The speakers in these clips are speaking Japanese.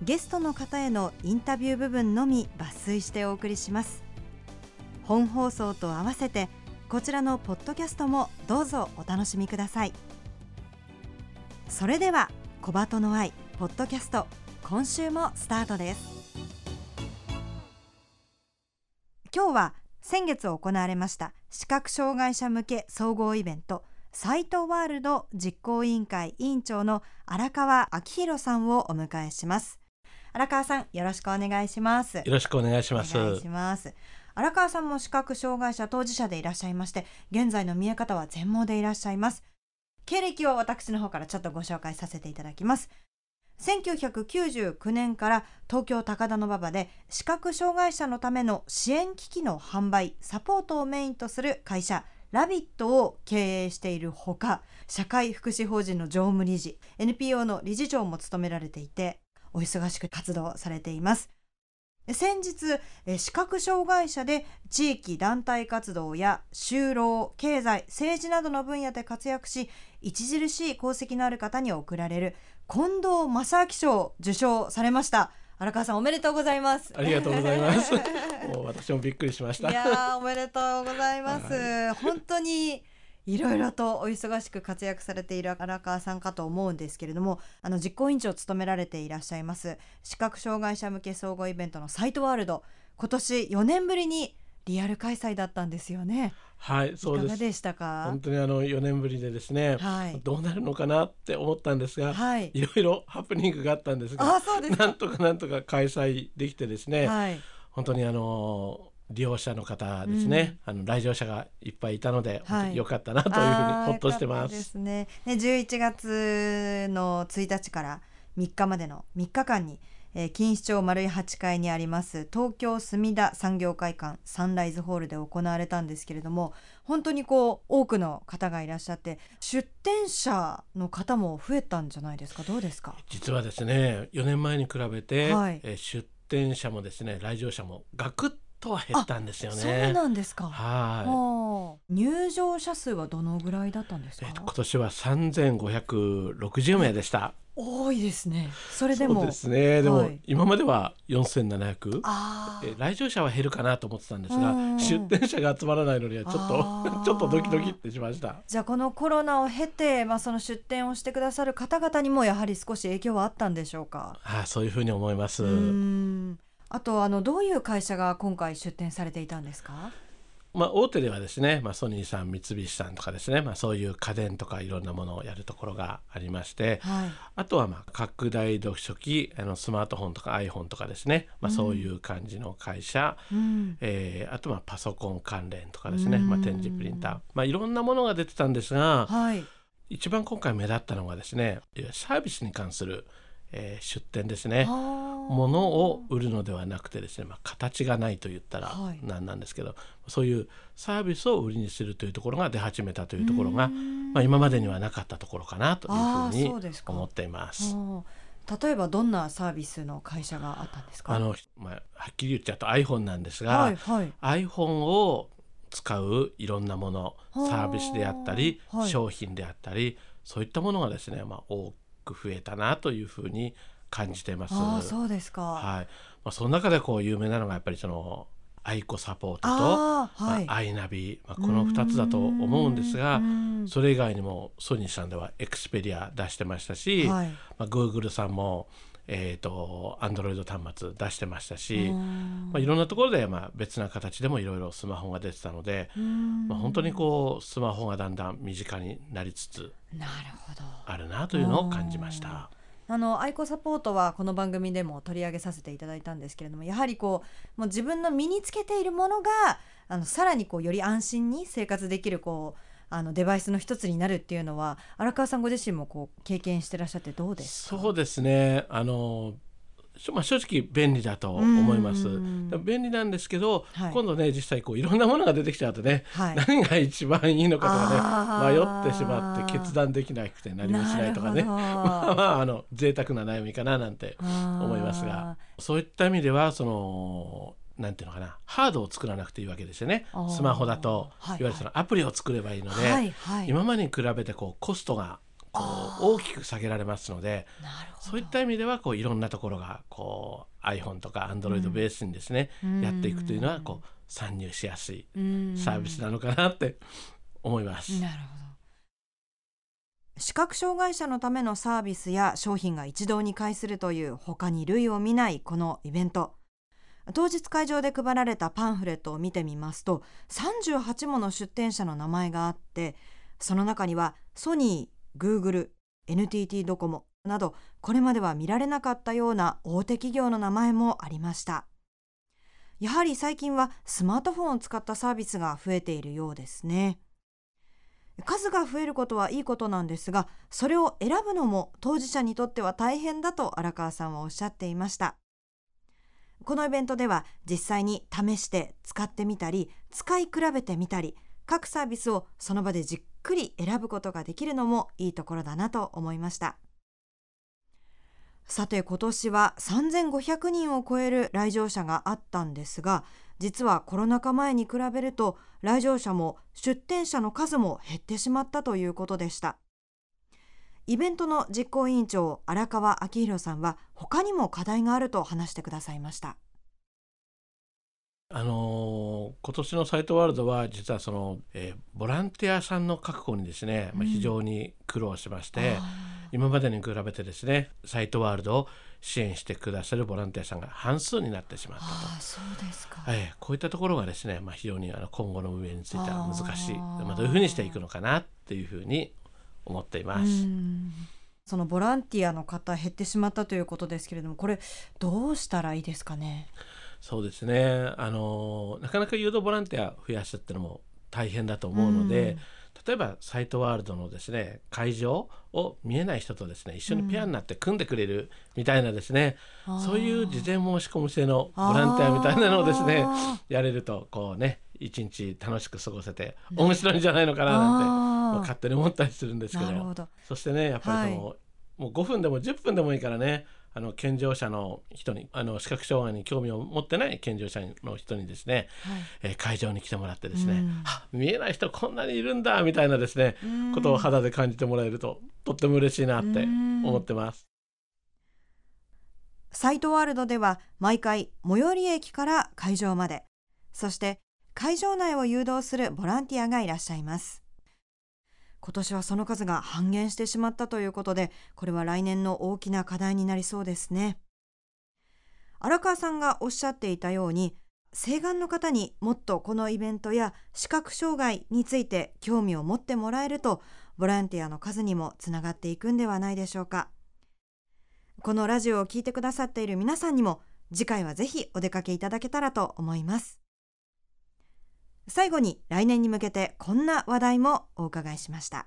ゲストの方へのインタビュー部分のみ抜粋してお送りします。本放送と合わせてこちらのポッドキャストもどうぞお楽しみください。それでは小鳩の愛ポッドキャスト、今週もスタートです。今日は先月行われました視覚障害者向け総合イベントサイトワールド実行委員会委員長の荒川明弘さんをお迎えします。荒川さん、よろしくお願いします。よろしくお願いします。荒川さんも視覚障害者当事者でいらっしゃいまして、現在の見え方は全盲でいらっしゃいます。経歴を私の方からちょっとご紹介させていただきます。1999年から東京高田馬場で視覚障害者のための支援機器の販売、サポートをメインとする会社ラビットを経営しているほか、社会福祉法人の常務理事、NPO の理事長も務められていて、お忙しく活動されています。先日、視覚障害者で地域団体活動や就労、経済、政治などの分野で活躍し、著しい功績のある方に贈られる近藤正明賞を受賞されました。荒川さん、おめでとうございます。ありがとうございますもう私もびっくりしました。いや、おめでとうございます、はい、本当にいろいろとお忙しく活躍されている荒川さんかと思うんですけれども、実行委員長を務められていらっしゃいます視覚障害者向け総合イベントのサイトワールド、今年4年ぶりにリアル開催だったんですよね。はい、そうです。いかがでしたか？本当に4年ぶりでですね、はい、どうなるのかなって思ったんですが、はい、いろいろハプニングがあったんですが、あ、そうですか。なんとか開催できてですね、はい、本当に利用者の方ですね、うん、来場者がいっぱいいたので、はい、よかったなというふうにほっとしてます。ですね、11月の1日から3日までの3日間に、錦糸町丸井8階にあります東京墨田産業会館サンライズホールで行われたんですけれども、本当に多くの方がいらっしゃって、出展者の方も増えたんじゃないですか？どうですか？実はですね、4年前に比べて、はい、出展者もですね、来場者もガクッとは減ったんですよね。そうなんですか。はい。入場者数はどのぐらいだったんですか？今年は3560名でした。多いですね。それでもそうですね。でも、はい、今までは4700、来場者は減るかなと思ってたんですが、出展者が集まらないのにはちょっとドキドキってしました。じゃあこのコロナを経て、その出展をしてくださる方々にもやはり少し影響はあったんでしょうか？そういうふうに思います。あとどういう会社が今回出展されていたんですか？大手ではですね、ソニーさん、三菱さんとかですね、そういう家電とかいろんなものをやるところがありまして、はい、あとは拡大読書機、スマートフォンとか iPhone とかですね、そういう感じの会社、あとパソコン関連とかですね、点字プリンター、いろんなものが出てたんですが、はい、一番今回目立ったのがですね、サービスに関する、出展ですね。物を売るのではなくてですね、形がないと言ったら何なんですけど、はい、そういうサービスを売りにするというところが出始めたというところが、今までにはなかったところかなというふうに思っています。例えばどんなサービスの会社があったんですか？はっきり言っちゃうと iPhone なんですが、はいはい、iPhone を使ういろんなもの、サービスであったり、はい、商品であったり、そういったものがですね、多く増えたなというふうに感じてます。そうですか。はい。その中で有名なのがやっぱりアイコサポートとはい、アイナビ、この2つだと思うんですが、それ以外にもソニーさんではエクスペリア出してましたし、Google さんも Android 端末出してましたし、いろんなところで別な形でもいろいろスマホが出てたので、本当にこうスマホがだんだん身近になりつつあるなというのを感じました。アイコサポートはこの番組でも取り上げさせていただいたんですけれども、やはりこうもう自分の身につけているものがさらにこうより安心に生活できるこうデバイスの一つになるっていうのは、荒川さんご自身もこう経験してらっしゃってどうですか？そうですね、正直便利だと思います。便利なんですけど、はい、今度ね実際こういろんなものが出てきちゃうとね、はい、何が一番いいのかとかね、迷ってしまって決断できなくて何もしないとかね贅沢な悩みかななんて思いますが、そういった意味ではなんていうのかな、ハードを作らなくていいわけですよね。スマホだと、いわゆるアプリを作ればいいので、今までに比べてコストが大きく下げられますので、そういった意味ではいろんなところがiPhone とか Android ベースにですね、やっていくというのは参入しやすいサービスなのかなって思います。なるほど。視覚障害者のためのサービスや商品が一堂に会するという他に類を見ないこのイベント、当日会場で配られたパンフレットを見てみますと38もの出展者の名前があって、その中にはソニー、グーグル、NTT ドコモなどこれまでは見られなかったような大手企業の名前もありました。やはり最近はスマートフォンを使ったサービスが増えているようですね。数が増えることはいいことなんですが、それを選ぶのも当事者にとっては大変だと荒川さんはおっしゃっていました。このイベントでは実際に試して使ってみたり、使い比べてみたり、各サービスをその場でじっくり選ぶことができるのもいいところだなと思いました。さて今年は3500人を超える来場者があったんですが、実はコロナ禍前に比べると来場者も出展者の数も減ってしまったということでした。イベントの実行委員長荒川明弘さんは他にも課題があると話してくださいました。今年のサイトワールドは実はボランティアさんの確保にですね、非常に苦労しまして、今までに比べてですねサイトワールドを支援してくださるボランティアさんが半数になってしまったと。そうですか。こういったところがですね、非常に今後の運営については難しい、どういうふうにしていくのかなっていうふうに思っています。そのボランティアの方減ってしまったということですけれども、これどうしたらいいですかね？そうですね、なかなか誘導ボランティア増やすっていうのも大変だと思うので、例えばサイトワールドのですね会場を見えない人とですね一緒にペアになって組んでくれるみたいなですね、そういう事前申し込み制のボランティアみたいなのをですねやれると一日楽しく過ごせて面白いんじゃないのかななんて、勝手に思ったりするんですけど。なるほど。そしてねやっぱりもう5分でも10分でもいいからね、健常者の人に視覚障害に興味を持ってない健常者の人にですね、会場に来てもらってですね、見えない人こんなにいるんだみたいなですねことを肌で感じてもらえるととっても嬉しいなって思ってます。サイトワールドでは毎回最寄り駅から会場まで、そして会場内を誘導するボランティアがいらっしゃいます。今年はその数が半減してしまったということで、これは来年の大きな課題になりそうですね。荒川さんがおっしゃっていたように、請願の方にもっとこのイベントや視覚障害について興味を持ってもらえると、ボランティアの数にもつながっていくんではないでしょうか。このラジオを聞いてくださっている皆さんにも、次回はぜひお出かけいただけたらと思います。最後に来年に向けてこんな話題もお伺いしました。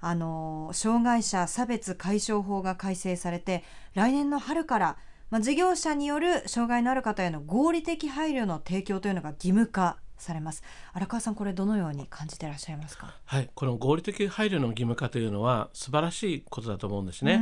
障害者差別解消法が改正されて、来年の春から、事業者による障害のある方への合理的配慮の提供というのが義務化されます。荒川さんこれどのように感じていらっしゃいますか？この合理的配慮の義務化というのは素晴らしいことだと思うんですね。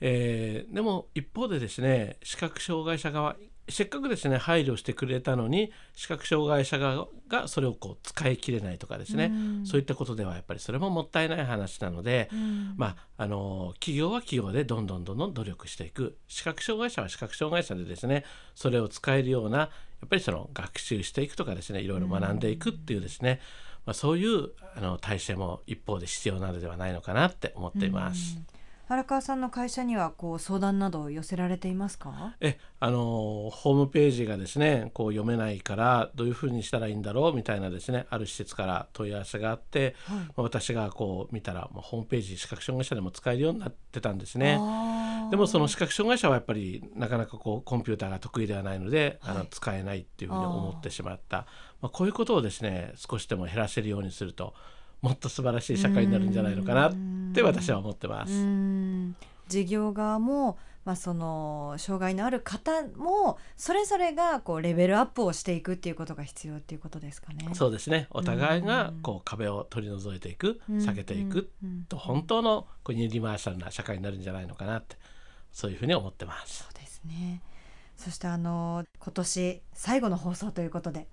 でも一方でですね、視覚障害者側せっかくですね配慮してくれたのに、視覚障害者側がそれを使い切れないとかですね、そういったことではやっぱりそれももったいない話なので、企業は企業でどんどん努力していく、視覚障害者は視覚障害者でですねそれを使えるようなやっぱり学習していくとかですね、いろいろ学んでいくっていうですね、そういう体制も一方で必要なのではないのかなって思っています。荒川さんの会社にはこう相談など寄せられていますか？ホームページがですねこう読めないからどういうふうにしたらいいんだろうみたいなですねある施設から問い合わせがあって、はい、私がこう見たらホームページ視覚障害者でも使えるようになってたんですね。でもその視覚障害者はやっぱりなかなかこうコンピューターが得意ではないので、はい、使えないっていうふうに思ってしまった、こういうことをですね少しでも減らせるようにするともっと素晴らしい社会になるんじゃないのかなって私は思ってます。事業側も、その障害のある方もそれぞれがこうレベルアップをしていくっていうことが必要っていうことですかね。そうですね。お互いがこう壁を取り除いていく、避けていくと本当のユニバーサルな社会になるんじゃないのかなってそういうふうに思ってます。そうですね。そして今年最後の放送ということで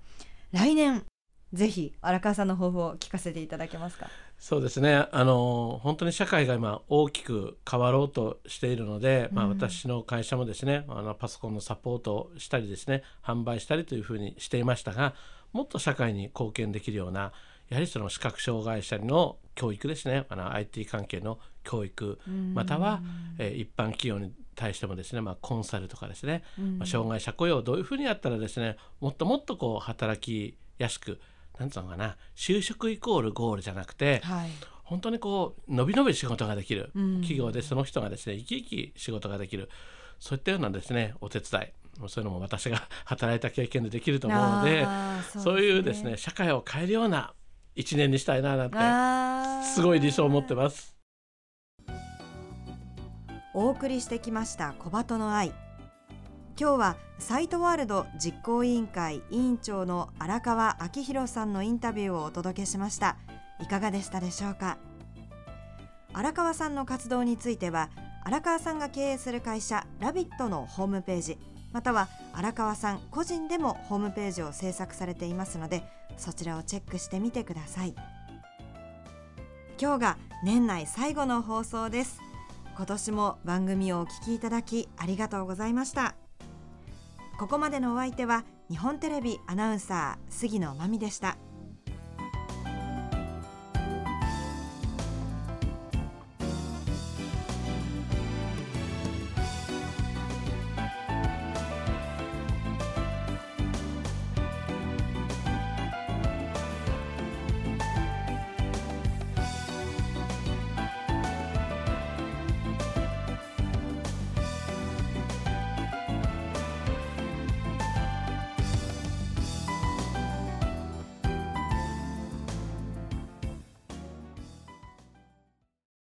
来年ぜひ荒川さんの抱負を聞かせていただけますか？そうですね。本当に社会が今大きく変わろうとしているので、私の会社もですねパソコンのサポートをしたりですね販売したりというふうにしていましたが、もっと社会に貢献できるようなやはりその視覚障害者の教育ですね、IT 関係の教育または、一般企業に対してもですね、コンサルとかですね、障害者雇用をどういうふうにやったらですねもっともっとこう働きやすくなんていうのかな、就職イコールゴールじゃなくて、本当にこう伸び伸び仕事ができる、企業でその人がですね生き生き仕事ができる、そういったようなですねお手伝いそういうのも私が働いた経験でできると思うので、そういうですね社会を変えるような1年にしたいななんてすごい理想を持ってます。お送りしてきました小鳩の愛、今日はサイトワールド実行委員会委員長の荒川明弘さんのインタビューをお届けしました。いかがでしたでしょうか？荒川さんの活動については荒川さんが経営する会社ラビットのホームページまたは荒川さん個人でもホームページを制作されていますので、そちらをチェックしてみてください。今日が年内最後の放送です。今年も番組をお聞きいただきありがとうございました。ここまでのお相手は日本テレビアナウンサー杉野真美でした。